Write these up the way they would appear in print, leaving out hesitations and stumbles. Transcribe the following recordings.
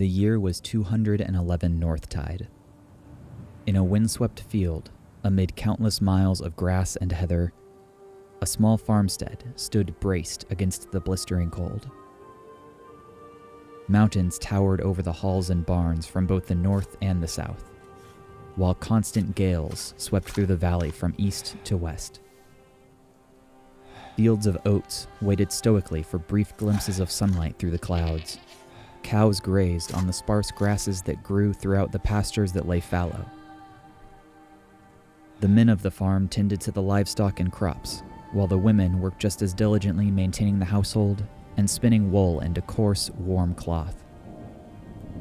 The year was 211 Northtide. In a windswept field, amid countless miles of grass and heather, a small farmstead stood braced against the blistering cold. Mountains towered over the halls and barns from both the north and the south, while constant gales swept through the valley from east to west. Fields of oats waited stoically for brief glimpses of sunlight through the clouds. Cows grazed on the sparse grasses that grew throughout the pastures that lay fallow. The men of the farm tended to the livestock and crops, while the women worked just as diligently maintaining the household and spinning wool into coarse, warm cloth.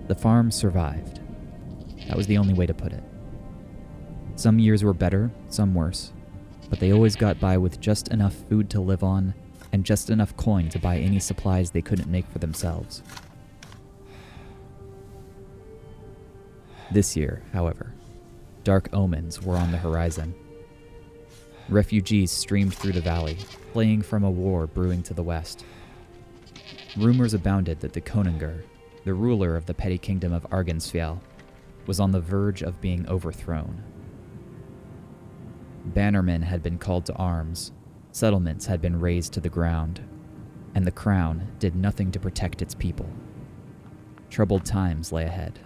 The farm survived. That was the only way to put it. Some years were better, some worse, but they always got by with just enough food to live on and just enough coin to buy any supplies they couldn't make for themselves. This year, however, dark omens were on the horizon. Refugees streamed through the valley, fleeing from a war brewing to the west. Rumors abounded that the Koninger, the ruler of the petty kingdom of Argensfjell, was on the verge of being overthrown. Bannermen had been called to arms, settlements had been razed to the ground, and the crown did nothing to protect its people. Troubled times lay ahead.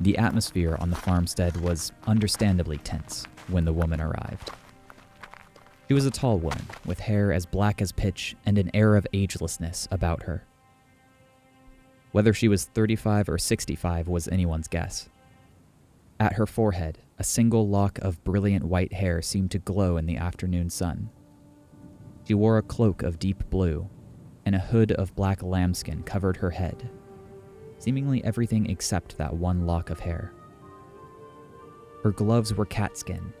The atmosphere on the farmstead was understandably tense when the woman arrived. She was a tall woman, with hair as black as pitch and an air of agelessness about her. Whether she was 35 or 65 was anyone's guess. At her forehead, a single lock of brilliant white hair seemed to glow in the afternoon sun. She wore a cloak of deep blue, and a hood of black lambskin covered her head, seemingly everything except that one lock of hair. Her gloves were catskin,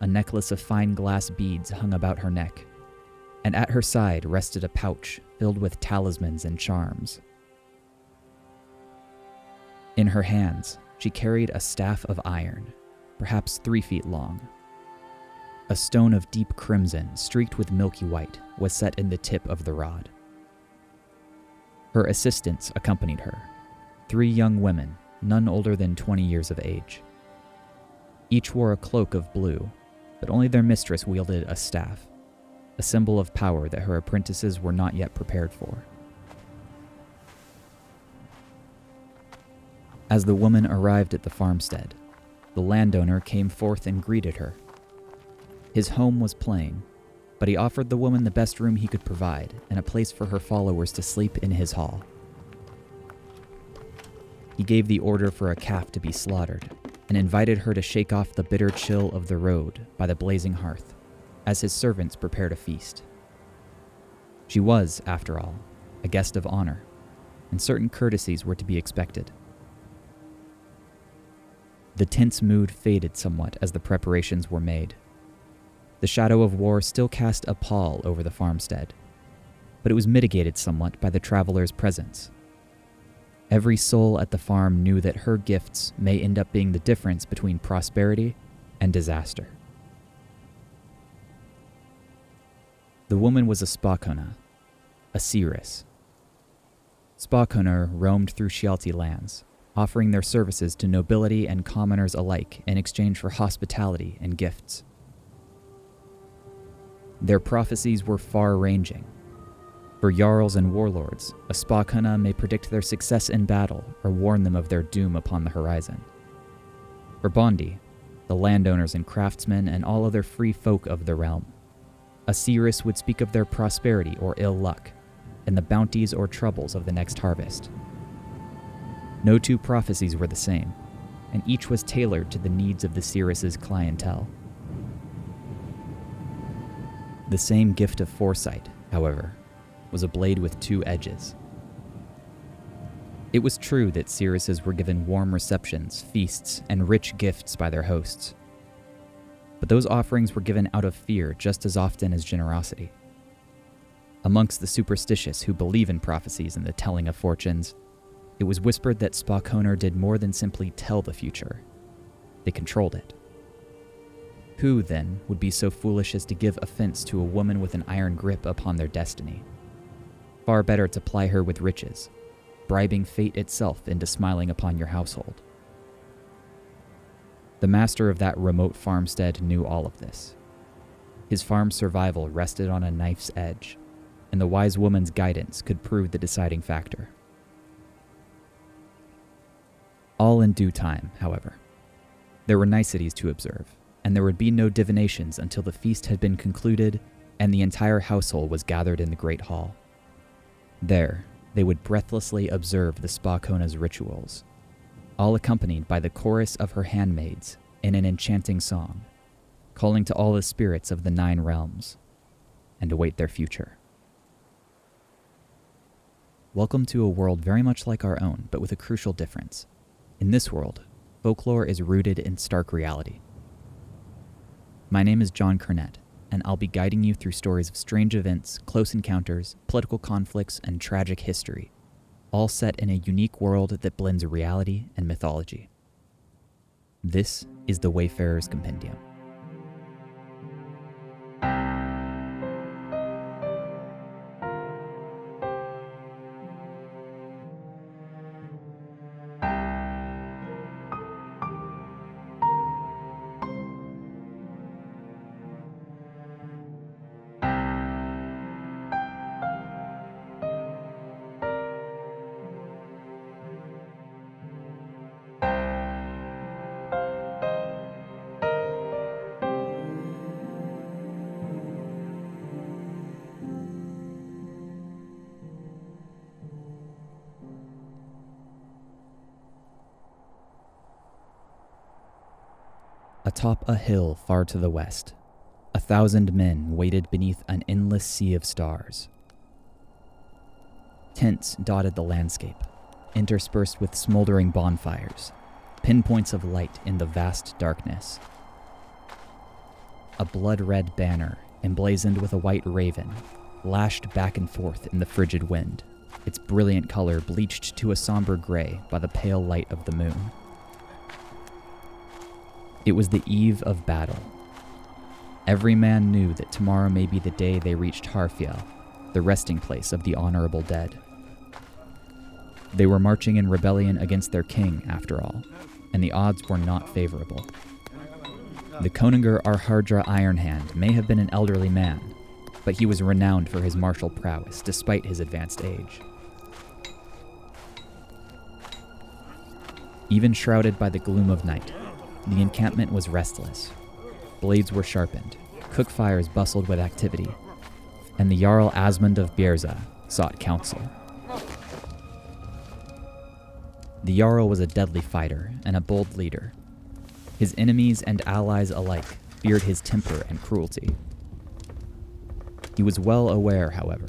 a necklace of fine glass beads hung about her neck, and at her side rested a pouch filled with talismans and charms. In her hands, she carried a staff of iron, perhaps 3 feet long. A stone of deep crimson, streaked with milky white, was set in the tip of the rod. Her assistants accompanied her, 3 young women, none older than 20 years of age. Each wore a cloak of blue, but only their mistress wielded a staff, a symbol of power that her apprentices were not yet prepared for. As the woman arrived at the farmstead, the landowner came forth and greeted her. His home was plain, but he offered the woman the best room he could provide and a place for her followers to sleep in his hall. He gave the order for a calf to be slaughtered, and invited her to shake off the bitter chill of the road by the blazing hearth, as his servants prepared a feast. She was, after all, a guest of honor, and certain courtesies were to be expected. The tense mood faded somewhat as the preparations were made. The shadow of war still cast a pall over the farmstead, but it was mitigated somewhat by the traveler's presence. Every soul at the farm knew that her gifts may end up being the difference between prosperity and disaster. The woman was a Spakoner, a seeress. Spakoner roamed through Kjalti lands, offering their services to nobility and commoners alike in exchange for hospitality and gifts. Their prophecies were far-ranging. For jarls and warlords, a Spakoner may predict their success in battle or warn them of their doom upon the horizon. For bondi, the landowners and craftsmen and all other free folk of the realm, a seeress would speak of their prosperity or ill luck, and the bounties or troubles of the next harvest. No two prophecies were the same, and each was tailored to the needs of the seeress's clientele. The same gift of foresight, however, was a blade with 2 edges. It was true that seeresses were given warm receptions, feasts, and rich gifts by their hosts, but those offerings were given out of fear just as often as generosity. Amongst the superstitious who believe in prophecies and the telling of fortunes, it was whispered that Spakoner did more than simply tell the future. They controlled it. Who, then, would be so foolish as to give offense to a woman with an iron grip upon their destiny? far better to ply her with riches, bribing fate itself into smiling upon your household. The master of that remote farmstead knew all of this. His farm's survival rested on a knife's edge, and the wise woman's guidance could prove the deciding factor. All in due time, however. There were niceties to observe, and there would be no divinations until the feast had been concluded and the entire household was gathered in the great hall. There, they would breathlessly observe the Spakona's rituals, all accompanied by the chorus of her handmaids in an enchanting song, calling to all the spirits of the 9 realms, and await their future. Welcome to a world very much like our own, but with a crucial difference. In this world, folklore is rooted in stark reality. My name is John Kurnett, and I'll be guiding you through stories of strange events, close encounters, political conflicts, and tragic history, all set in a unique world that blends reality and mythology. This is The Wayfarer's Compendium. Atop a hill far to the west, 1,000 men waited beneath an endless sea of stars. Tents dotted the landscape, interspersed with smoldering bonfires, pinpoints of light in the vast darkness. A blood-red banner, emblazoned with a white raven, lashed back and forth in the frigid wind, its brilliant color bleached to a somber gray by the pale light of the moon. It was the eve of battle. Every man knew that tomorrow may be the day they reached Harfiel, the resting place of the honorable dead. They were marching in rebellion against their king, after all, and the odds were not favorable. The Koninger Arhardra Ironhand may have been an elderly man, but he was renowned for his martial prowess despite his advanced age. Even shrouded by the gloom of night, the encampment was restless. Blades were sharpened, cook fires bustled with activity, and the Jarl Asmund of Bjerza sought counsel. The Jarl was a deadly fighter and a bold leader. His enemies and allies alike feared his temper and cruelty. He was well aware, however,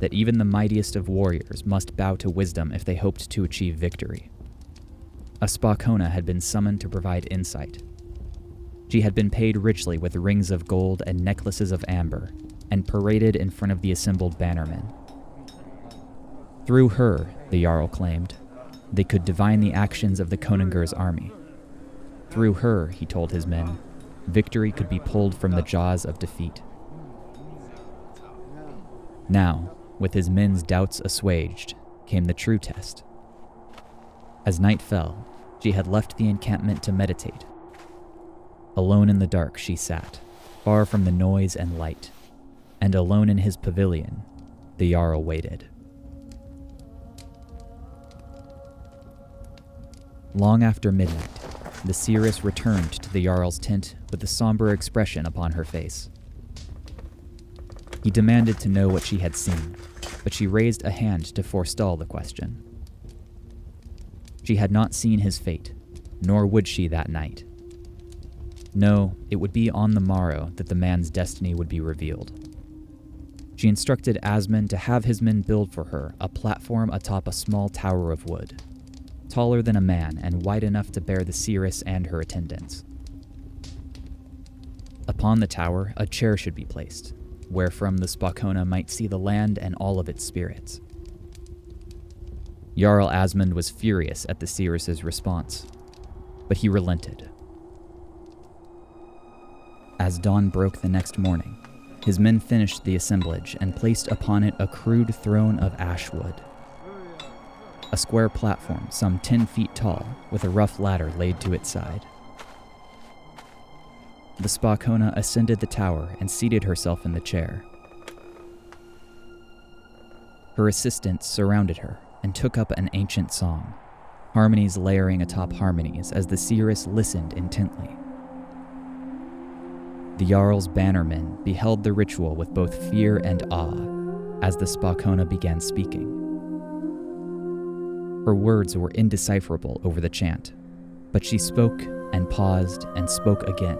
that even the mightiest of warriors must bow to wisdom if they hoped to achieve victory. A Spakona had been summoned to provide insight. She had been paid richly with rings of gold and necklaces of amber, and paraded in front of the assembled bannermen. Through her, the Jarl claimed, they could divine the actions of the Koninger's army. Through her, he told his men, victory could be pulled from the jaws of defeat. Now, with his men's doubts assuaged, came the true test. As night fell, she had left the encampment to meditate. Alone in the dark she sat, far from the noise and light, and alone in his pavilion, the Jarl waited. Long after midnight, the seeress returned to the Jarl's tent with a somber expression upon her face. He demanded to know what she had seen, but she raised a hand to forestall the question. She had not seen his fate, nor would she that night. No, it would be on the morrow that the man's destiny would be revealed. She instructed Asmund to have his men build for her a platform atop a small tower of wood, taller than a man and wide enough to bear the seeress and her attendants. Upon the tower, a chair should be placed, wherefrom the Spakona might see the land and all of its spirits. Jarl Asmund was furious at the seeress's response, but he relented. As dawn broke the next morning, His men finished the assemblage and placed upon it a crude throne of ash wood. A square platform, some 10 feet tall, with a rough ladder laid to its side. The Spakona ascended the tower and seated herself in the chair. Her assistants surrounded her and took up an ancient song, harmonies layering atop harmonies as the seeress listened intently. The Jarl's bannermen beheld the ritual with both fear and awe as the Spakona began speaking. Her words were indecipherable over the chant, but she spoke and paused and spoke again,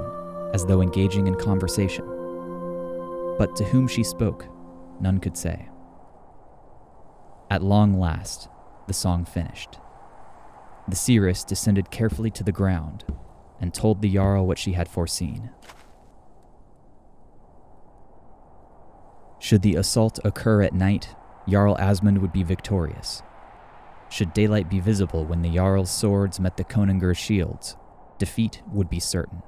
as though engaging in conversation. But to whom she spoke, none could say. At long last, the song finished. The seeress descended carefully to the ground and told the Jarl what she had foreseen. Should the assault occur at night, Jarl Asmund would be victorious. Should daylight be visible when the Jarl's swords met the Koninger's shields, defeat would be certain.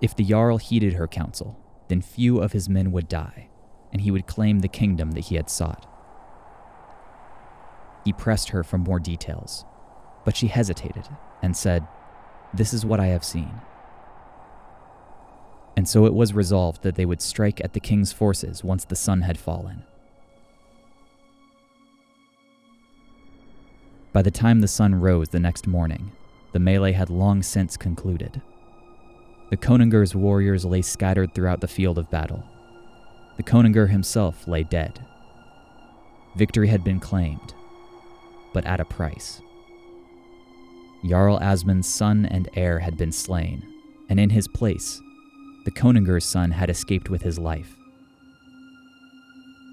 If the Jarl heeded her counsel, then few of his men would die, and he would claim the kingdom that he had sought. He pressed her for more details, but she hesitated and said, "This is what I have seen." And so it was resolved that they would strike at the king's forces once the sun had fallen. By the time the sun rose the next morning, the melee had long since concluded. The Koninger's warriors lay scattered throughout the field of battle. The Koninger himself lay dead. Victory had been claimed, but at a price. Jarl Asmund's son and heir had been slain, and in his place, the Koninger's son had escaped with his life.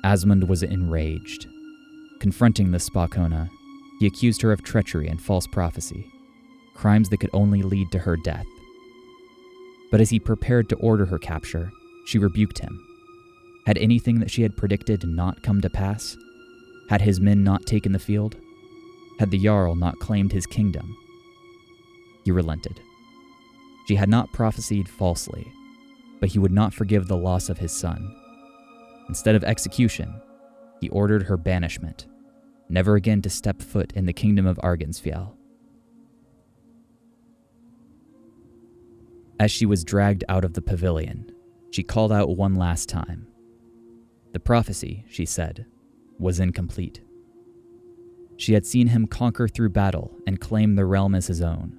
Asmund was enraged. Confronting the Spakona, he accused her of treachery and false prophecy, crimes that could only lead to her death. But as he prepared to order her capture, she rebuked him. Had anything that she had predicted not come to pass? Had his men not taken the field? Had the Jarl not claimed his kingdom? He relented. She had not prophesied falsely, but he would not forgive the loss of his son. Instead of execution, he ordered her banishment, never again to step foot in the kingdom of Argensfjell. As she was dragged out of the pavilion, she called out one last time. The prophecy, she said, was incomplete. She had seen him conquer through battle and claim the realm as his own,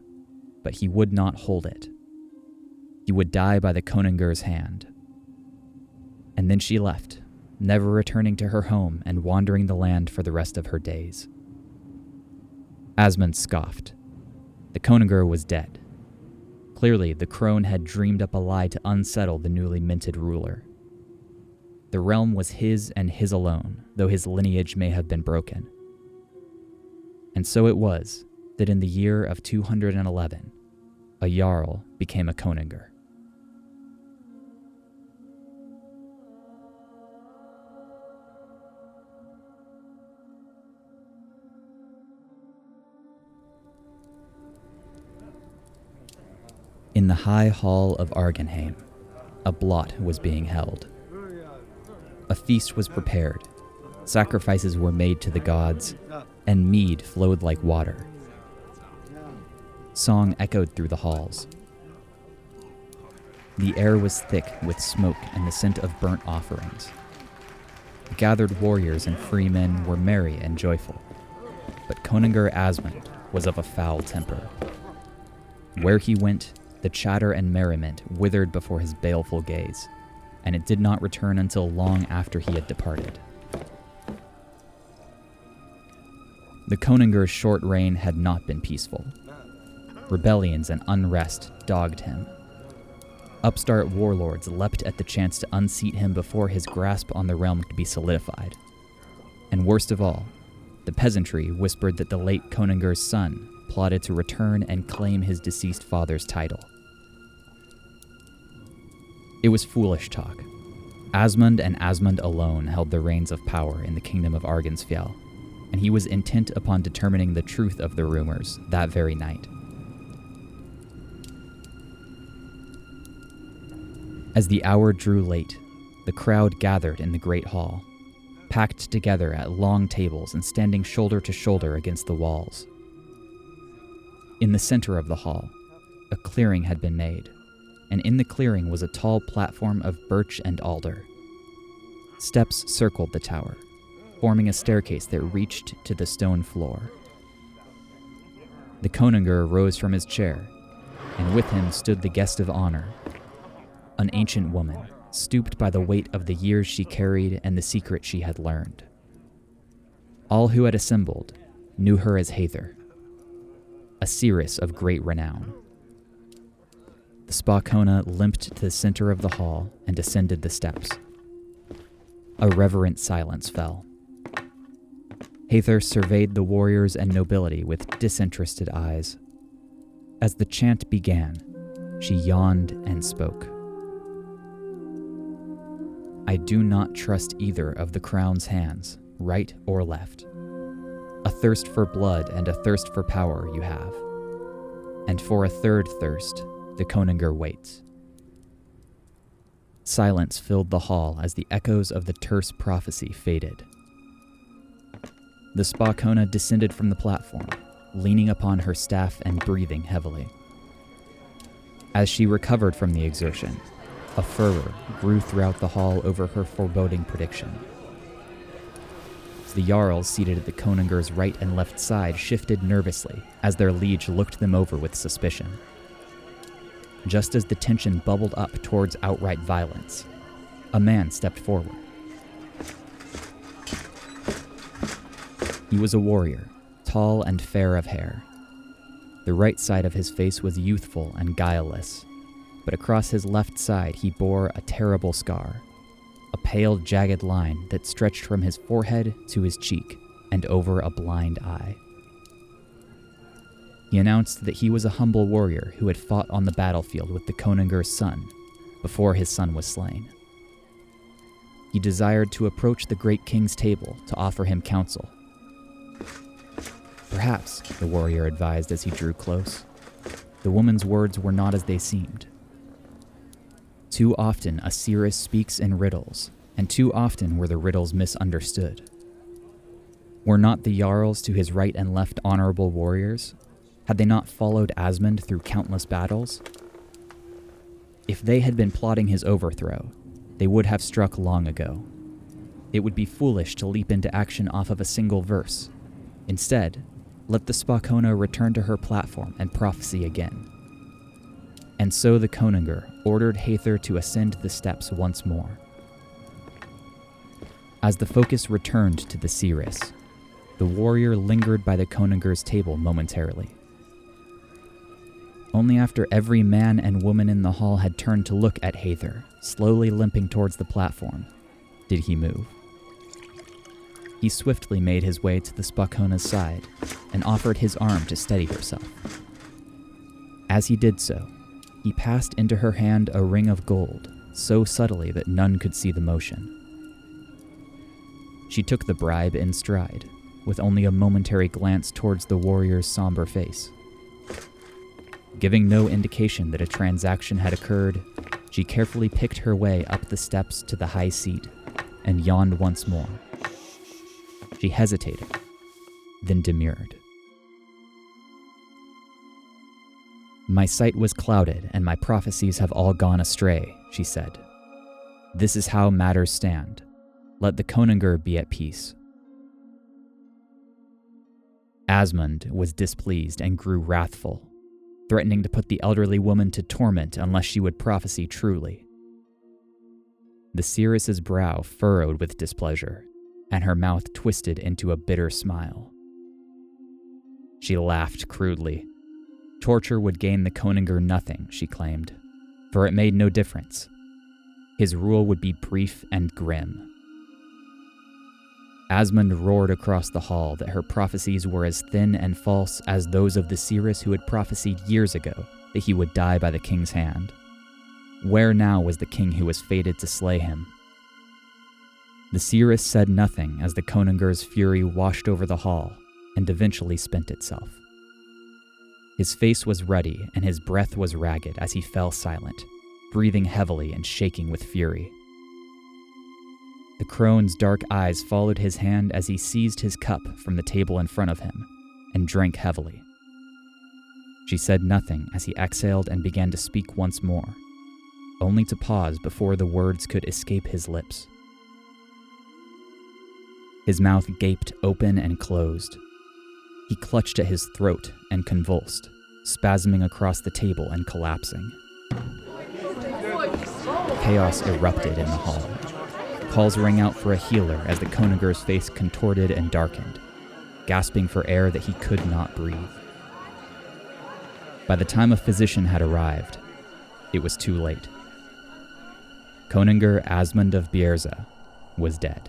but he would not hold it. He would die by the Koninger's hand. And then she left, never returning to her home and wandering the land for the rest of her days. Asmund scoffed. The Koninger was dead. Clearly, the crone had dreamed up a lie to unsettle the newly minted ruler. The realm was his and his alone, though his lineage may have been broken. And so it was that in the year of 211, a Jarl became a Koninger. In the high hall of Argenheim, a blot was being held. A feast was prepared, sacrifices were made to the gods, and mead flowed like water. Song echoed through the halls. The air was thick with smoke and the scent of burnt offerings. Gathered warriors and free men were merry and joyful, but Koninger Asmund was of a foul temper. Where he went, the chatter and merriment withered before his baleful gaze, and it did not return until long after he had departed. The Koninger's short reign had not been peaceful. Rebellions and unrest dogged him. Upstart warlords leapt at the chance to unseat him before his grasp on the realm could be solidified. And worst of all, the peasantry whispered that the late Koninger's son plotted to return and claim his deceased father's title. It was foolish talk. Asmund and Asmund alone held the reins of power in the kingdom of Argensfjell, and he was intent upon determining the truth of the rumors that very night. As the hour drew late, the crowd gathered in the great hall, packed together at long tables and standing shoulder to shoulder against the walls. In the center of the hall, a clearing had been made, and in the clearing was a tall platform of birch and alder. Steps circled the tower, forming a staircase that reached to the stone floor. The Koninger rose from his chair, and with him stood the guest of honor, an ancient woman, stooped by the weight of the years she carried and the secret she had learned. All who had assembled knew her as Heiðr, a seeress of great renown. The Spakoner limped to the center of the hall and descended the steps. A reverent silence fell. Heiðr surveyed the warriors and nobility with disinterested eyes. As the chant began, she yawned and spoke. I do not trust either of the crown's hands, right or left. A thirst for blood and a thirst for power you have. And for a third thirst, the Koninger waits. Silence filled the hall as the echoes of the terse prophecy faded. The Spakoner descended from the platform, leaning upon her staff and breathing heavily. As she recovered from the exertion, a fervor grew throughout the hall over her foreboding prediction. The jarls seated at the Koninger's right and left side shifted nervously as their liege looked them over with suspicion. Just as the tension bubbled up towards outright violence, a man stepped forward. He was a warrior, tall and fair of hair. The right side of his face was youthful and guileless, but across his left side he bore a terrible scar, a pale, jagged line that stretched from his forehead to his cheek and over a blind eye. He announced that he was a humble warrior who had fought on the battlefield with the Koninger's son before his son was slain. He desired to approach the great king's table to offer him counsel. Perhaps, the warrior advised as he drew close, the woman's words were not as they seemed. Too often a seeress speaks in riddles, and too often were the riddles misunderstood. Were not the jarls to his right and left honorable warriors? Had they not followed Asmund through countless battles? If they had been plotting his overthrow, they would have struck long ago. It would be foolish to leap into action off of a single verse. Instead, let the Spakoner return to her platform and prophesy again. And so the Koninger ordered Heiðr to ascend the steps once more. As the focus returned to the seeress, the warrior lingered by the Koninger's table momentarily. Only after every man and woman in the hall had turned to look at Heiðr, slowly limping towards the platform, did he move. He swiftly made his way to the Spakona's side and offered his arm to steady herself. As he did so, he passed into her hand a ring of gold, so subtly that none could see the motion. She took the bribe in stride, with only a momentary glance towards the warrior's somber face. Giving no indication that a transaction had occurred, she carefully picked her way up the steps to the high seat and yawned once more. She hesitated, then demurred. My sight was clouded and my prophecies have all gone astray, she said. This is how matters stand. Let the Koninger be at peace. Asmund was displeased and grew wrathful, threatening to put the elderly woman to torment unless she would prophesy truly. The seeress's brow furrowed with displeasure, and her mouth twisted into a bitter smile. She laughed crudely. Torture would gain the Koninger nothing, she claimed, for it made no difference. His rule would be brief and grim. Asmund roared across the hall that her prophecies were as thin and false as those of the seeress who had prophesied years ago that he would die by the king's hand. Where now was the king who was fated to slay him? The seeress said nothing as the Koninger's fury washed over the hall and eventually spent itself. His face was ruddy and his breath was ragged as he fell silent, breathing heavily and shaking with fury. The crone's dark eyes followed his hand as he seized his cup from the table in front of him and drank heavily. She said nothing as he exhaled and began to speak once more, only to pause before the words could escape his lips. His mouth gaped open and closed. He clutched at his throat and convulsed, spasming across the table and collapsing. Chaos erupted in the hall. Calls rang out for a healer as the Koninger's face contorted and darkened, gasping for air that he could not breathe. By the time a physician had arrived, it was too late. Koninger Asmund of Bjerza was dead.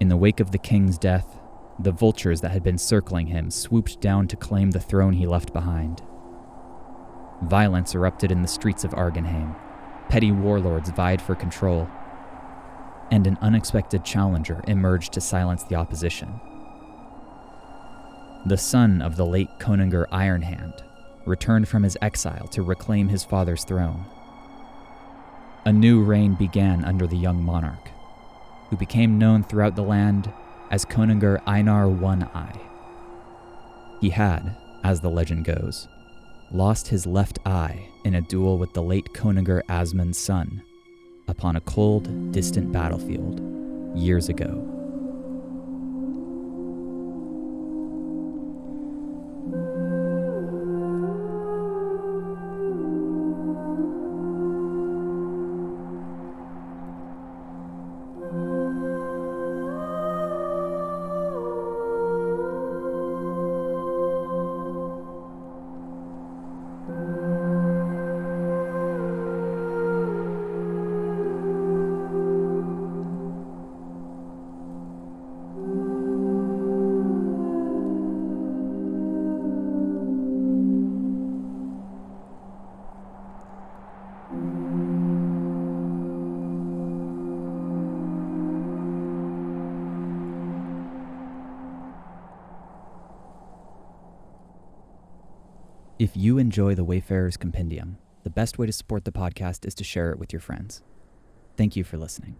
In the wake of the king's death, the vultures that had been circling him swooped down to claim the throne he left behind. Violence erupted in the streets of Argenheim. Petty warlords vied for control, and an unexpected challenger emerged to silence the opposition. The son of the late Koninger Ironhand returned from his exile to reclaim his father's throne. A new reign began under the young monarch, who became known throughout the land as Koninger Einar One-Eye. He had, as the legend goes, lost his left eye in a duel with the late Koninger Asmund's son upon a cold, distant battlefield years ago. If you enjoy The Wayfarer's Compendium, the best way to support the podcast is to share it with your friends. Thank you for listening.